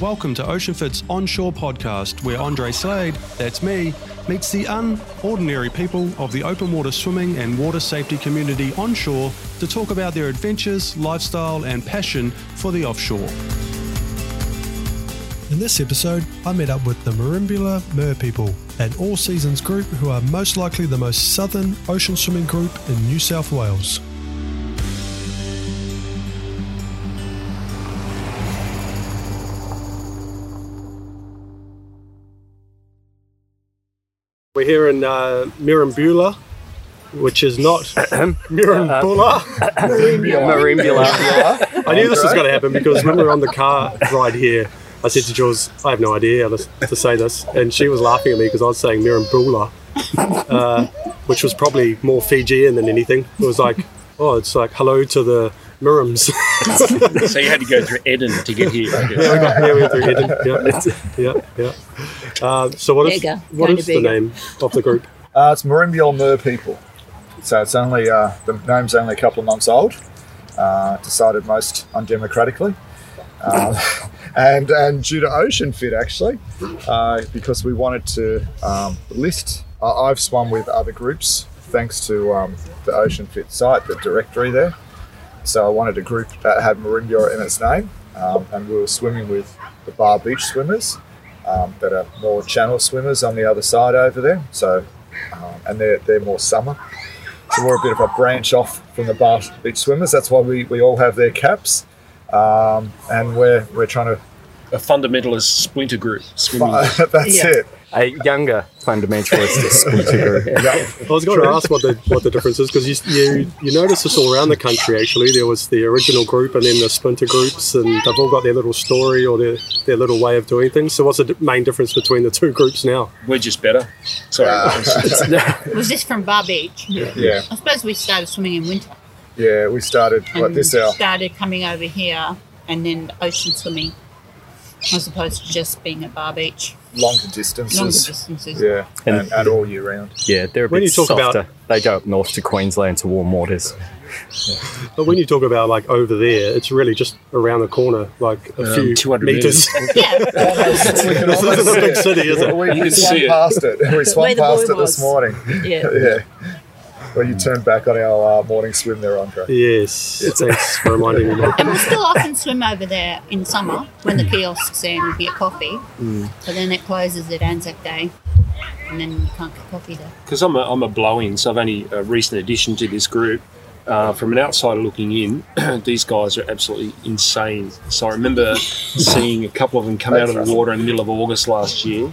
Welcome to Oceanfit's Onshore podcast, where Andre Slade, that's me, meets the unordinary people of the open water swimming and water safety community onshore to talk about their adventures, lifestyle and passion for the offshore. In this episode, I met up with the Merimbula Mer people, an all seasons group who are most likely the most southern ocean swimming group in New South Wales. We're here in Merimbula, which is not Merimbula. Merimbula. I knew this was going to happen because when we were on the car ride here, I said to Jules, I have no idea how to say this. And she was laughing at me because I was saying Merimbula, which was probably more Fijian than anything. It was like, oh, it's like hello to the Mirims. So you had to go through Eden to get here. I guess. Yeah, we went through Eden. Yeah. So what is the name of the group? It's Merimbula Mer people. So it's only the name's only a couple of months old. Decided most undemocratically, and due to Oceanfit actually, because we wanted to list. I've swum with other groups thanks to the Oceanfit site, the directory there. So I wanted a group that had Merimbula in its name, and we were swimming with the Bar Beach swimmers that are more channel swimmers on the other side over there. So, and they're more summer. So we're a bit of a branch off from the Bar Beach swimmers. That's why we all have their caps, and we're trying to a fundamentalist splinter group. That's it. A younger fundamentalist splinter group. Yeah. I was going to ask what the difference is, because you notice this all around the country actually. There was the original group and then the splinter groups, and they've all got their little story or their little way of doing things. So what's the main difference between the two groups now? We're just better. Sorry. It was just from Bar Beach. Yeah. I suppose we started swimming in winter. Yeah, we started started coming over here, and then ocean swimming, as opposed to just being at Bar Beach. Longer distances. Yeah, and all year round. Yeah, they're a bit softer. They go up north to Queensland to warm waters. Yeah. But when you talk about like over there, it's really just around the corner, like a few 200 metres. Yeah. This isn't a big city, is it? We swam past it. We swam past it this morning. Yeah. Well, you turned back on our morning swim there, Andre. Yes, thanks for reminding me. And we still often swim over there in summer when the kiosks and we get coffee. Mm. But then it closes at Anzac Day, and then you can't get coffee there. Because I'm a blow-in, so I've only a recent addition to this group. From an outsider looking in, these guys are absolutely insane. So I remember seeing a couple of them come out of the water in the middle of August last year.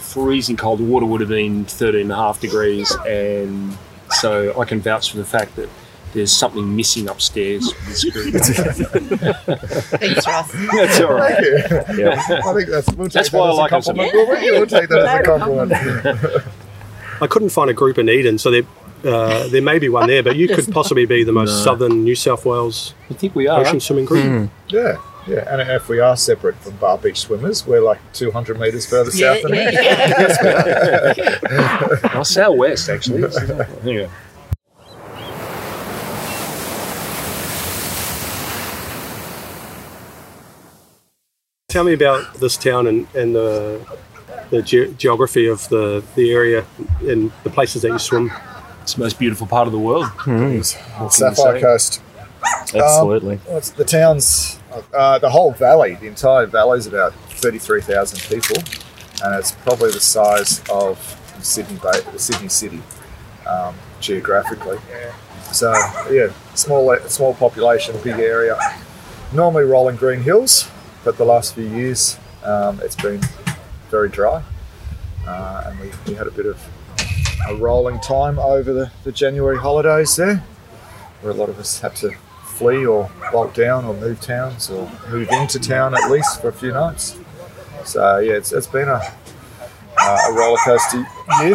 Freezing cold. The water would have been 13.5 degrees and... So I can vouch for the fact that there's something missing upstairs. Thanks, Russ. That's all right. Thank you. Yeah. I think that's why I like us. We'll take that as a compliment. I couldn't find a group in Eden, so there may be one there, but you could possibly be the most southern New South Wales ocean swimming group. Mm. Yeah. Yeah, and if we are separate from Bar Beach swimmers, we're like 200 metres further south than that. Yeah. Well, southwest, actually. Yeah. Tell me about this town and the geography of the area and the places that you swim. It's the most beautiful part of the world. Mm. Sapphire Coast. Absolutely. The town's... the whole valley, the entire valley is about 33,000 people, and it's probably the size of Sydney city geographically. So yeah, small population, big area. Normally rolling green hills, but the last few years it's been very dry, and we had a bit of a rolling time over the January holidays there, where a lot of us had to flee or bulk down or move towns or move into town at least for a few nights. So yeah, it's been a roller coaster year.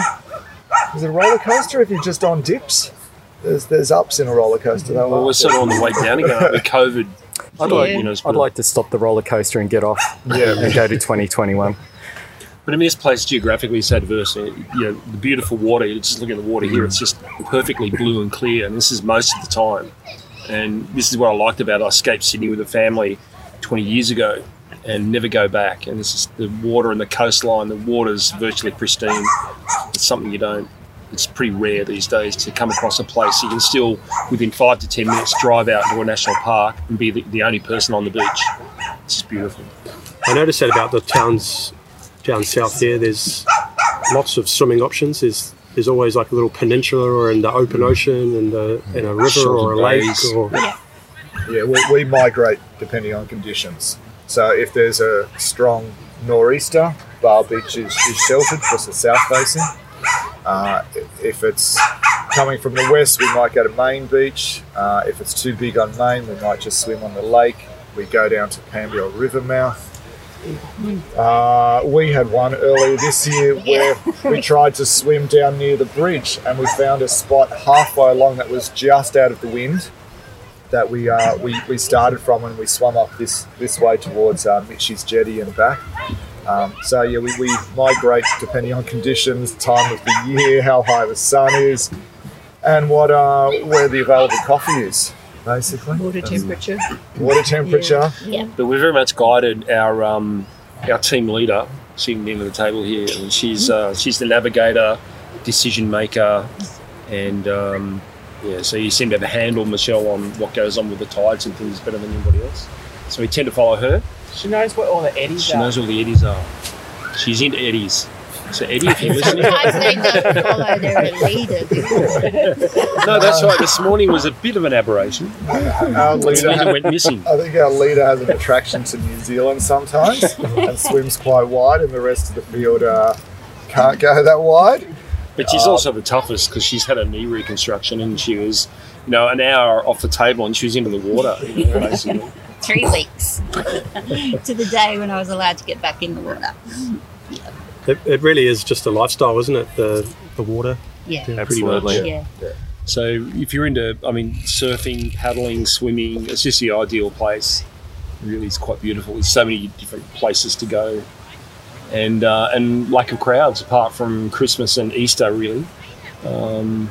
Is it a roller coaster if you're just on dips? There's ups in a roller coaster though. Well, we're sort of on the way down again with COVID. I'd like to stop the roller coaster and get off and go to 2021. But I mean, this place geographically is so diverse. The beautiful water, you just look at the water here, it's just perfectly blue and clear, and this is most of the time. And this is what I liked about it. I escaped Sydney with a family 20 years ago, and never go back. And this is the water and the coastline, the water's virtually pristine. It's something you don't, it's pretty rare these days to come across a place you can still, within 5 to 10 minutes, drive out to a national park and be the only person on the beach. It's just beautiful. I noticed that about the towns down south there, there's lots of swimming options. There's always like a little peninsula or in the open ocean and a river or a lake. Or... Yeah, we migrate depending on conditions. So if there's a strong nor'easter, Bar Beach is sheltered, just the south facing. If it's coming from the west, we might go to Main Beach. If it's too big on Main, we might just swim on the lake. We go down to Pambula River Mouth. We had one earlier this year where we tried to swim down near the bridge, and we found a spot halfway along that was just out of the wind that we started from, and we swam up this way towards Mitchie's jetty and back. So yeah, we migrate depending on conditions, time of the year, how high the sun is, and where the available coffee is. Basically, water temperature. Water temperature. Yeah. But we've very much guided our team leader sitting at the end of the table here, and she's the navigator, decision maker, and so you seem to have a handle, Michelle, on what goes on with the tides and things better than anybody else. So we tend to follow her. She knows what all the eddies are. She knows all the eddies are. She's into eddies. So Eddie, if you're listening, sometimes they don't follow their leader. No, that's right. This morning was a bit of an aberration. Our leader went missing. I think our leader has an attraction to New Zealand sometimes and swims quite wide, and the rest of the field can't go that wide. But she's also the toughest because she's had a knee reconstruction, and she was, an hour off the table, and she was into the water. Basically. 3 weeks to the day when I was allowed to get back in the water. Yeah. It really is just a lifestyle, isn't it? The water. Yeah, absolutely. Pretty much. Yeah. So if you're into, surfing, paddling, swimming, it's just the ideal place. It really, it's quite beautiful. There's so many different places to go, and lack of crowds apart from Christmas and Easter, really. You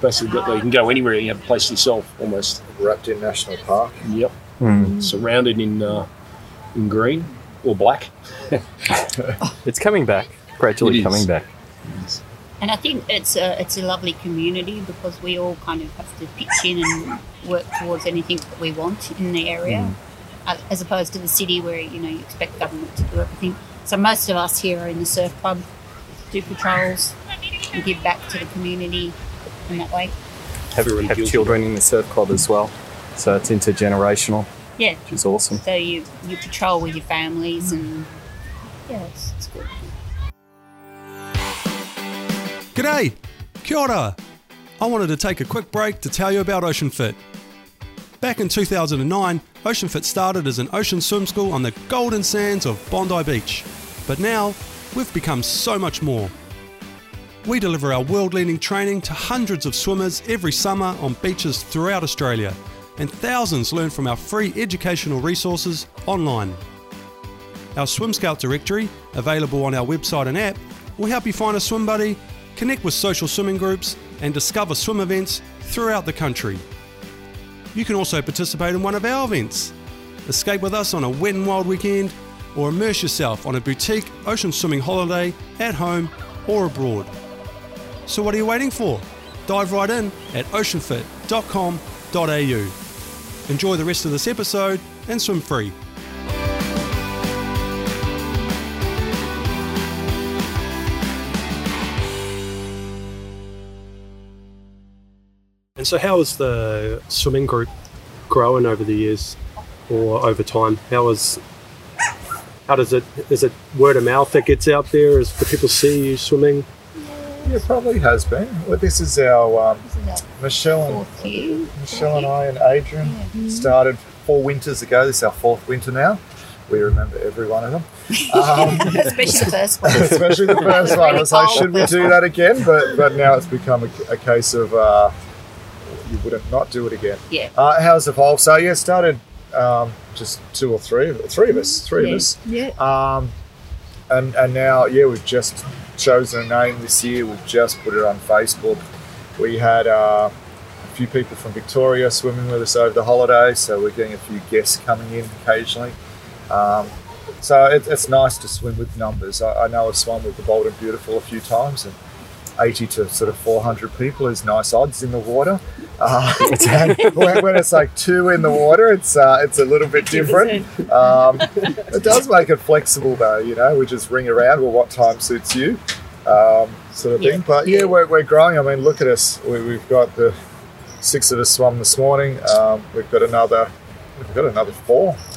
basically you can go anywhere and you have a place yourself almost. Wrapped in national park. Yep. Mm. Surrounded in green. Or black. It's coming back, gradually coming back. And I think it's a lovely community because we all kind of have to pitch in and work towards anything that we want in the area, as opposed to the city where you expect government to do everything. So most of us here are in the surf club, do patrols, and give back to the community in that way. Have children in the surf club as well, so it's intergenerational. Yeah. Which is awesome. So you patrol with your families and it's good. G'day! Kia ora! I wanted to take a quick break to tell you about Oceanfit. Back in 2009, Oceanfit started as an ocean swim school on the golden sands of Bondi Beach. But now, we've become so much more. We deliver our world-leading training to hundreds of swimmers every summer on beaches throughout Australia, and thousands learn from our free educational resources online. Our Swim Scout directory, available on our website and app, will help you find a swim buddy, connect with social swimming groups, and discover swim events throughout the country. You can also participate in one of our events. Escape with us on a wet and wild weekend, or immerse yourself on a boutique ocean swimming holiday at home or abroad. So what are you waiting for? Dive right in at oceanfit.com.au. Enjoy the rest of this episode and swim free. And so how has the swimming group grown over the years or over time? Is it word of mouth that gets out there? Do people see you swimming? Yeah, probably has been. Well, this is our Michelle and I and Adrian started 4 winters ago. This is our 4th winter now. We remember every one of them. Especially the first one. Especially the first one. I was like, should we do that again? But now it's become a case of you wouldn't not do it again. Yeah. How's evolved? So yeah, started just 2 or 3 of us. Three of us. Yeah. And now we've just chosen a name this year. We've just put it on Facebook. We had a few people from Victoria swimming with us over the holiday, so we're getting a few guests coming in occasionally. So it's nice to swim with numbers. I know I've swum with the Bold and Beautiful a few times, and 80 to sort of 400 people is nice odds in the water. When it's like 2 in the water, it's a little bit different. It does make it flexible though, you know, we just ring around, well, what time suits you, sort of thing. But yeah, we're growing. I mean, look at us. We've got the 6 of us swum this morning. We've got another 4.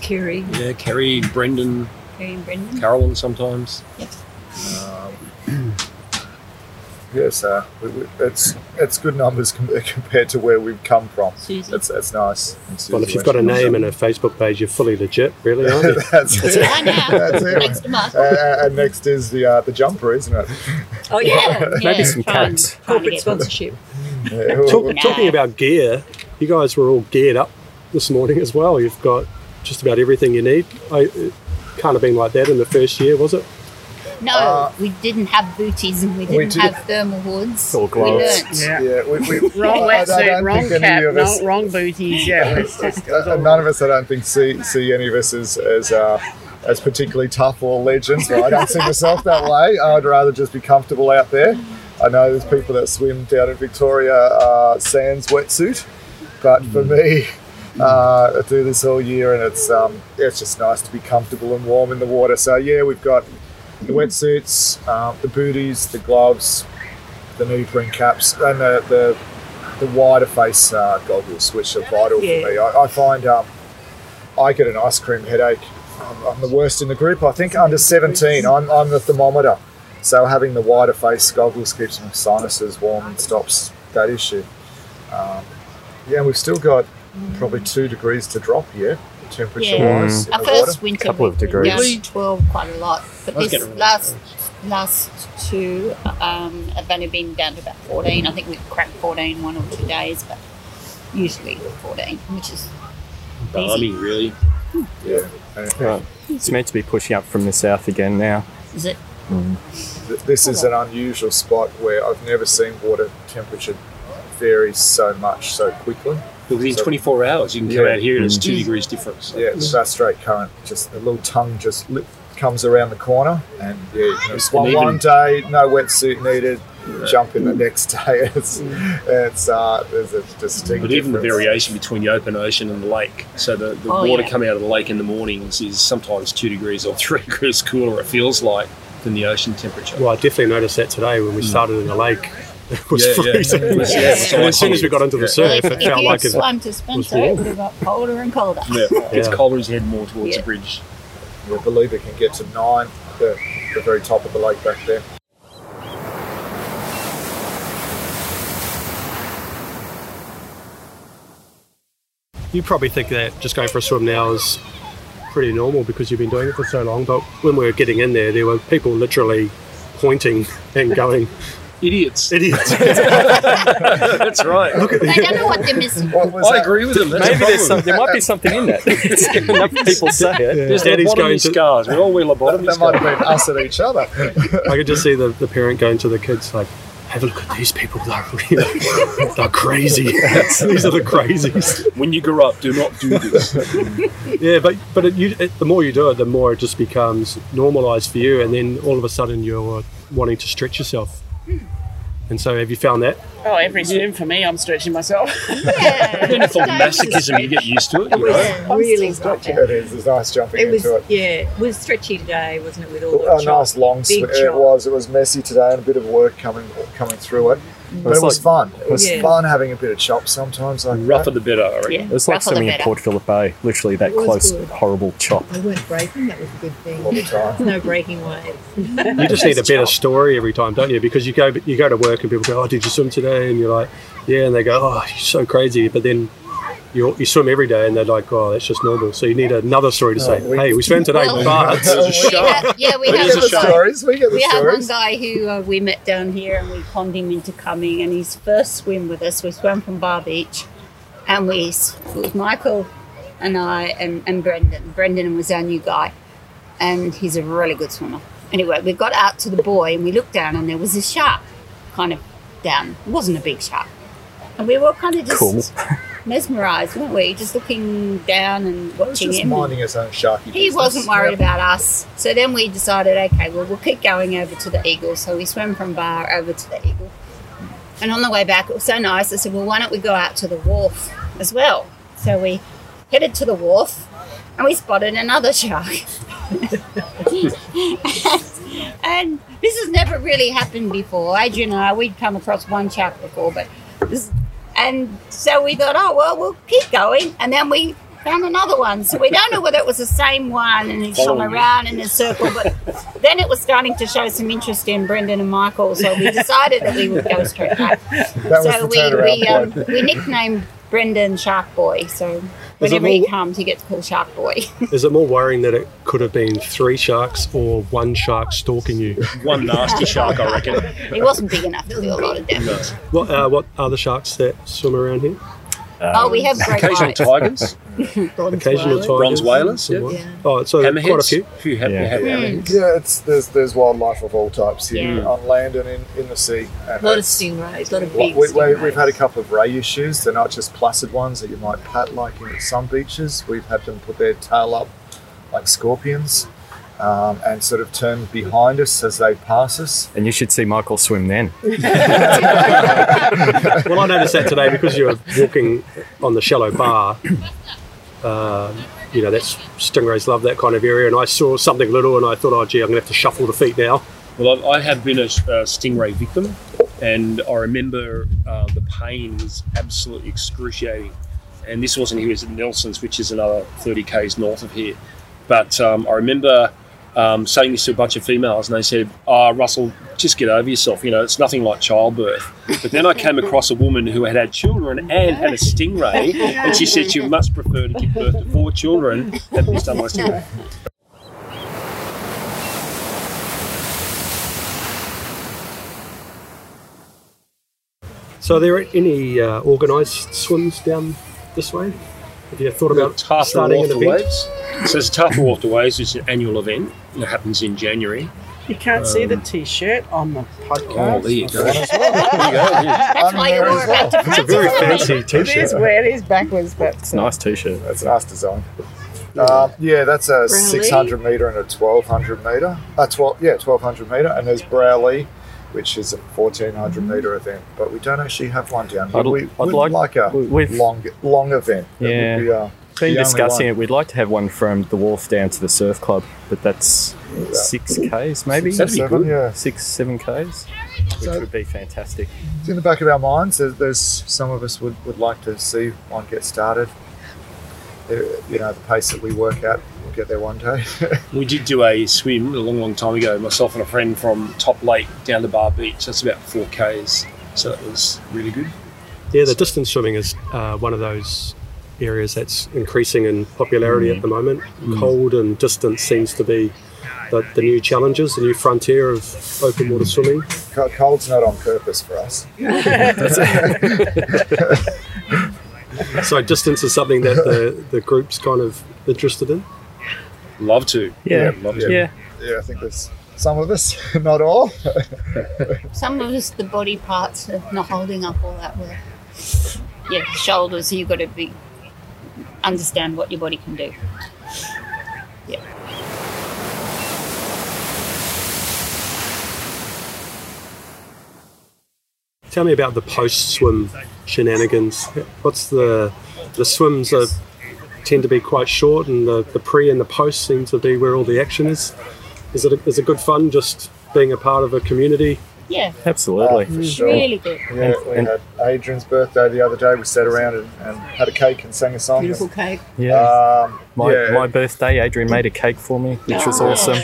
Kerry. Yeah, Kerry, Brendan. Kerry and Brendan. Carolyn sometimes. Yep. Yes, it's good numbers compared to where we've come from. That's nice. Well, if you've got a name and a Facebook page, you're fully legit, really, aren't you? That's it. Right now. That's it. Next to Michael. And next is the jumper, isn't it? Oh, yeah. Maybe some cats. Corporate sponsorship. Yeah. Talking about gear, you guys were all geared up this morning as well. You've got just about everything you need. It can't have been like that in the first year, was it? No, we didn't have booties and we didn't have thermal hoods. Or gloves. We learnt. Yeah. Wrong wetsuit, wrong cap, wrong booties. Yeah, none of us, I don't think, see any of us as particularly tough or legends. Right? I don't see myself that way. I'd rather just be comfortable out there. I know there's people that swim down in Victoria Sands wetsuit, but for me, I do this all year, and it's just nice to be comfortable and warm in the water. So yeah, we've got the wetsuits, the booties, the gloves, the neoprene caps, and the wider face goggles, which are vital for me. I find I get an ice cream headache. I'm the worst in the group. I think under 17, I'm the thermometer. So having the wider face goggles keeps my sinuses warm and stops that issue. We've still got probably 2 degrees to drop here. Temperature-wise, our first winter, couple of degrees, down 12 quite a lot. But this last 2 have only been down to about 14. I think we cracked 14 1 or 2 days, but usually 14, which is balmy, really. Right. It's meant to be pushing up from the south again now. Is it? This is an unusual spot where I've never seen water temperature vary so much so quickly. Within 24 hours, you can come out here and it's 2 degrees difference. So. Yeah, it's that straight current. Just a little tongue comes around the corner, and one day, no wetsuit needed. Jump in the next day. There's a distinct. But even difference. The variation between the open ocean and the lake. So the water coming out of the lake in the mornings is sometimes 2 degrees or 3 degrees cooler. It feels like than the ocean temperature. Well, I definitely noticed that today when we started in the lake. It was freezing. As soon as we got into the surf, it felt like it was warm. It got colder and colder. Yeah. It's colder as you head more towards the bridge. I believe it can get to 9, the very top of the lake back there. You probably think that just going for a swim now is pretty normal because you've been doing it for so long, but when we were getting in there were people literally pointing and going... Idiots. That's right. Look at them. They don't know what they're missing. I agree with them. Maybe there might be something in that. Enough people say it. Yeah. There's lobotomy scars. We all wear lobotomy scars. That might have been us at each other. I could just see the parent going to the kids like, have a look at these people. They're crazy. These are the crazies. When you grow up, do not do this. Yeah, but the more you do it, the more it just becomes normalised for you, and then all of a sudden you're wanting to stretch yourself. And so have you found that? Oh, every swim for me, I'm stretching myself. Yeah. Then it's all masochism, you get used to it. It was really stretching. It is, it's nice jumping into it. Yeah, it was stretchy today, wasn't it, with all the nice long swim. It was messy today and a bit of work coming through it. But it was fun. It was fun having a bit of chop sometimes. Like rougher the better, I reckon. Yeah. It was like swimming in Port Phillip Bay, literally that close, horrible chop. They weren't breaking, that was a good thing. All the time. No breaking waves. You just need a better story every time, don't you? Because you go to work and people go, oh, did you swim today? And you're like, yeah. And they go, oh, you're so crazy. But then you swim every day and they're like, oh, that's just normal. So you need another story to say, hey, we swam today, but... We have one guy who we met down here and we conned him into coming, and his first swim with us, we swam from Bar Beach, and it was Michael and I and Brendan. Brendan was our new guy, and he's a really good swimmer. Anyway, we got out to the buoy and we looked down and there was a shark kind of down. It wasn't a big shark. And we were kind of just... Cool. mesmerised, weren't we? Just looking down and watching him. He was just minding his own sharky business. He wasn't worried about us. So then we decided, okay, well, we'll keep going over to the Eagle. So we swam from Bar over to the Eagle. And on the way back, it was so nice. I said, well, why don't we go out to the wharf as well? So we headed to the wharf and we spotted another shark. And this has never really happened before. Adrian and I, we'd come across one shark before, but this, and so we thought, oh, well, we'll keep going. And then we found another one. So we don't know whether it was the same one and it swung around in a circle, but then it was starting to show some interest in Brendan and Michael. So we decided that we would go straight back. So we nicknamed Brendan Shark Boy. So whenever he comes, he gets called Shark Boy. Is it more worrying that it could have been three sharks or one shark stalking you? One nasty shark, I reckon. It wasn't big enough to do a lot of damage. No. What are the sharks that swim around here? We have great occasional tigers. Occasional tigers. Bronze whalers. Yeah. Yeah. Oh, so hammerheads. Quite a few. Yeah, there's wildlife of all types here, on land and in the sea. And a lot of stingrays, a lot of big stingrays. We've had a couple of ray issues. They're not just placid ones that you might pat like in some beaches. We've had them put their tail up like scorpions. And sort of turn behind us as they pass us. And you should see Michael swim then. Well, I noticed that today because you were walking on the shallow bar. You know, that's, stingrays love that kind of area. And I saw something little and I thought, oh, gee, I'm going to have to shuffle the feet now. Well, I have been a stingray victim. And I remember the pain was absolutely excruciating. And this wasn't here, it was at Nelson's, which is another 30 Ks north of here. But I remember saying this to a bunch of females and they said, oh, Russell, just get over yourself. You know, it's nothing like childbirth. But then I came across a woman who had had children and had a stingray. And she said she much preferred to give birth to 4 children than to be stung by a stingray. So are there any organised swims down this way? Have you thought about starting an event? So there's Tuffer Walk the Waves, it's an annual event that happens in January. You can't see the t-shirt on the podcast. Oh, there you go. That's why you wore it back to France. It's a very fancy t-shirt. It is weird, it is backwards. But it's a nice t-shirt. That's a nice design. Yeah, that's a Browley. 600 metre and a 1,200 metre. 1,200 metre, and there's Browley, which is a 1,400 metre event, but we don't actually have one down here. We'd like a long event. Yeah. That would be, been discussing it. We'd like to have one from the wharf down to the surf club, but that's 6 Ks maybe. That'd be good. 6-7 Ks, which would be fantastic. It's in the back of our minds. There's some of us would like to see one get started. You know, the pace that we work at, we'll get there one day. We did do a swim a long time ago, myself and a friend, from Top Lake down to Bar Beach. That's about 4 Ks, so that was really good. Yeah, the distance swimming is one of those areas that's increasing in popularity at the moment. Cold and distance seems to be the new challenges, the new frontier of open water swimming. Cold's not on purpose for us. So distance is something that the group's kind of interested in? Love to. Yeah. Yeah, I think there's some of us, not all. Some of us, the body parts are not holding up all that well. Yeah, shoulders, you've got to understand what your body can do. Yeah. Tell me about the post-swim shenanigans. What's the swims are tend to be quite short, and the pre and the post seem to be where all the action is. Is it good fun just being a part of a community? Yeah, absolutely. For sure. Really good. Yeah, we had Adrian's birthday the other day. We sat around and had a cake and sang a song. Beautiful cake. Yeah. My birthday, Adrian made a cake for me, which was awesome.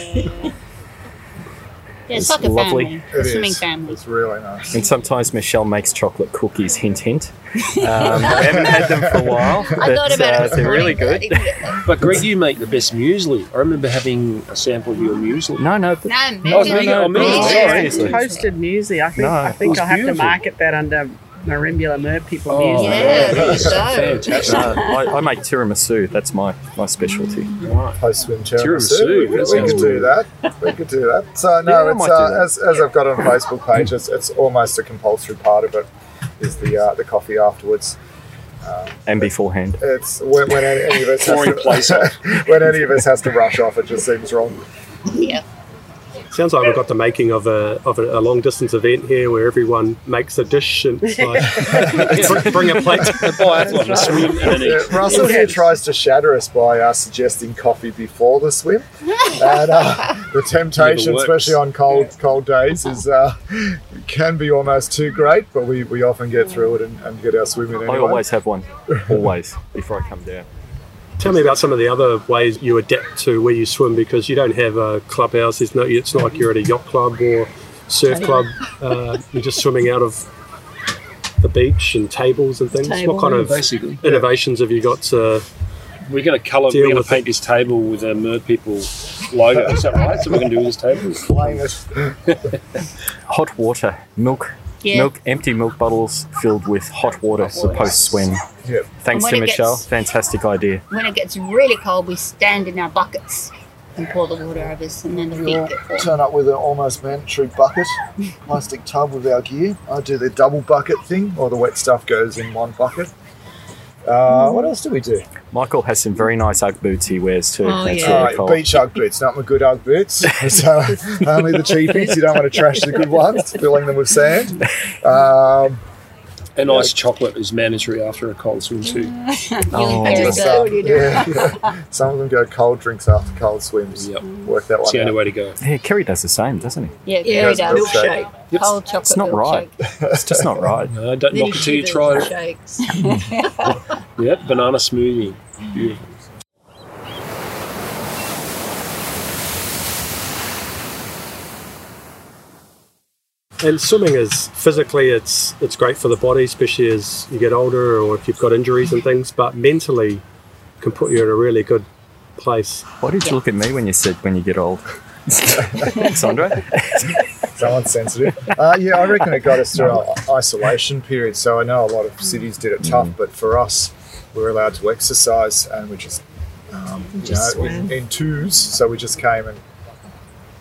Yeah, it's like a lovely family. It is. Swimming family. It's really nice. And sometimes Michelle makes chocolate cookies. Hint, hint. I haven't had them for a while. I thought about it. They're really good. But Greg, you make the best muesli. I remember having a sample of your muesli. No, toasted muesli. I think I'll have to market that under Merimbula Mer people muesli. I make tiramisu. That's my specialty. Right. Post-swim tiramisu. We could do that. So no, it's as I've got on Facebook page, it's almost a compulsory part of it. Is the coffee afterwards. And beforehand. It's when any of us has to, when any of us has to rush off, it just seems wrong. Yeah. Sounds like we've got the making of a long distance event here, where everyone makes a dish and it's like bring a plate. Russell here tries to shatter us by suggesting coffee before the swim, and the temptation, especially on cold days, is can be almost too great. But we often get through it and get our swim in anyway. I always have one, always before I come down. Tell me about some of the other ways you adapt to where you swim, because you don't have a clubhouse. There's no, it's not like you're at a yacht club or surf club. You're just swimming out of the beach and tables and things. What kind of innovations have you got to we're going to paint this table with a Mer People logo. Is that right? So we're going to do this table? Hot water, milk. Yeah. Empty milk bottles filled with hot water post swim. Yep. Thanks to Michelle, fantastic idea. When it gets really cold, we stand in our buckets and pour the water over us, and then the feet get full. Turn up with an almost mandatory bucket, plastic tub with our gear. I do the double bucket thing, or the wet stuff goes in one bucket. What else do we do? Michael has some very nice Ugg boots he wears too. Really beach Ugg boots, not my good Ugg boots. So only the cheapies. You don't want to trash the good ones, filling them with sand. And iced chocolate is mandatory after a cold swim too. Some of them go cold drinks after cold swims. Yep. Work that one out. It's the only way to go. Yeah, Kerry does the same, doesn't he? Yeah, Kerry does. Milkshake. Cold chocolate. It's not right. It's just not right. No, don't knock it till you try it. Yep, banana smoothie. Beautiful. And swimming is physically, it's great for the body, especially as you get older or if you've got injuries and things, but mentally can put you in a really good place. Why did you look at me when you said when you get old? Sandra? Someone's sensitive. Yeah, I reckon it got us through our isolation period. So I know a lot of cities did it tough, but for us, we were allowed to exercise and we just, in twos. So we just came and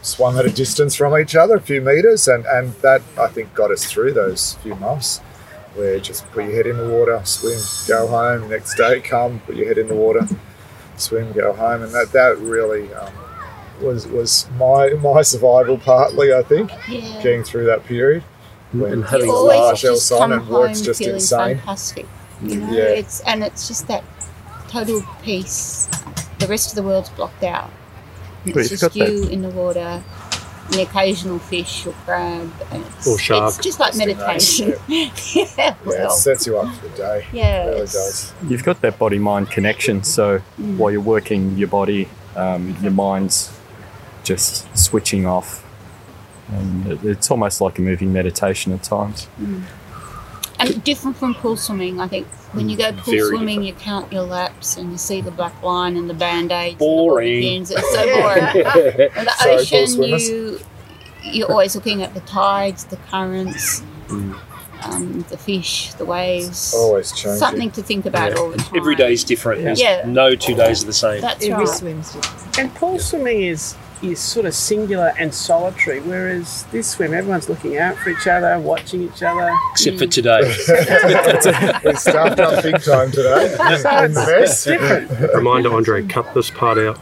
swung at a distance from each other, a few metres, and that, I think, got us through those few months where just put your head in the water, swim, go home, next day come, put your head in the water, swim, go home. And that really was my survival partly, I think, getting through that period. When having a large L-sign and work's just insane. Fantastic. You know, it's just that total peace. The rest of the world's blocked out. It's just you in the water, the occasional fish or crab, and or shark. It's just like meditation. It sets you up for the day. Yeah, it really does. You've got that body-mind connection, so while you're working your body, your mind's just switching off. And it's almost like a moving meditation at times. And different from pool swimming, I think. When you go pool swimming, you count your laps and you see the black line and the band-aids. Boring. And the it's so boring. In the ocean, you're always looking at the tides, the currents, the fish, the waves. It's always changing. Something to think about all the time. Every day's different. Yeah. No 2 days are the same. That's every swim's different. And pool swimming is sort of singular and solitary, whereas this swim, everyone's looking out for each other, watching each other. Except for today. We started up big time today. It's different. Reminder, Andre, cut this part out.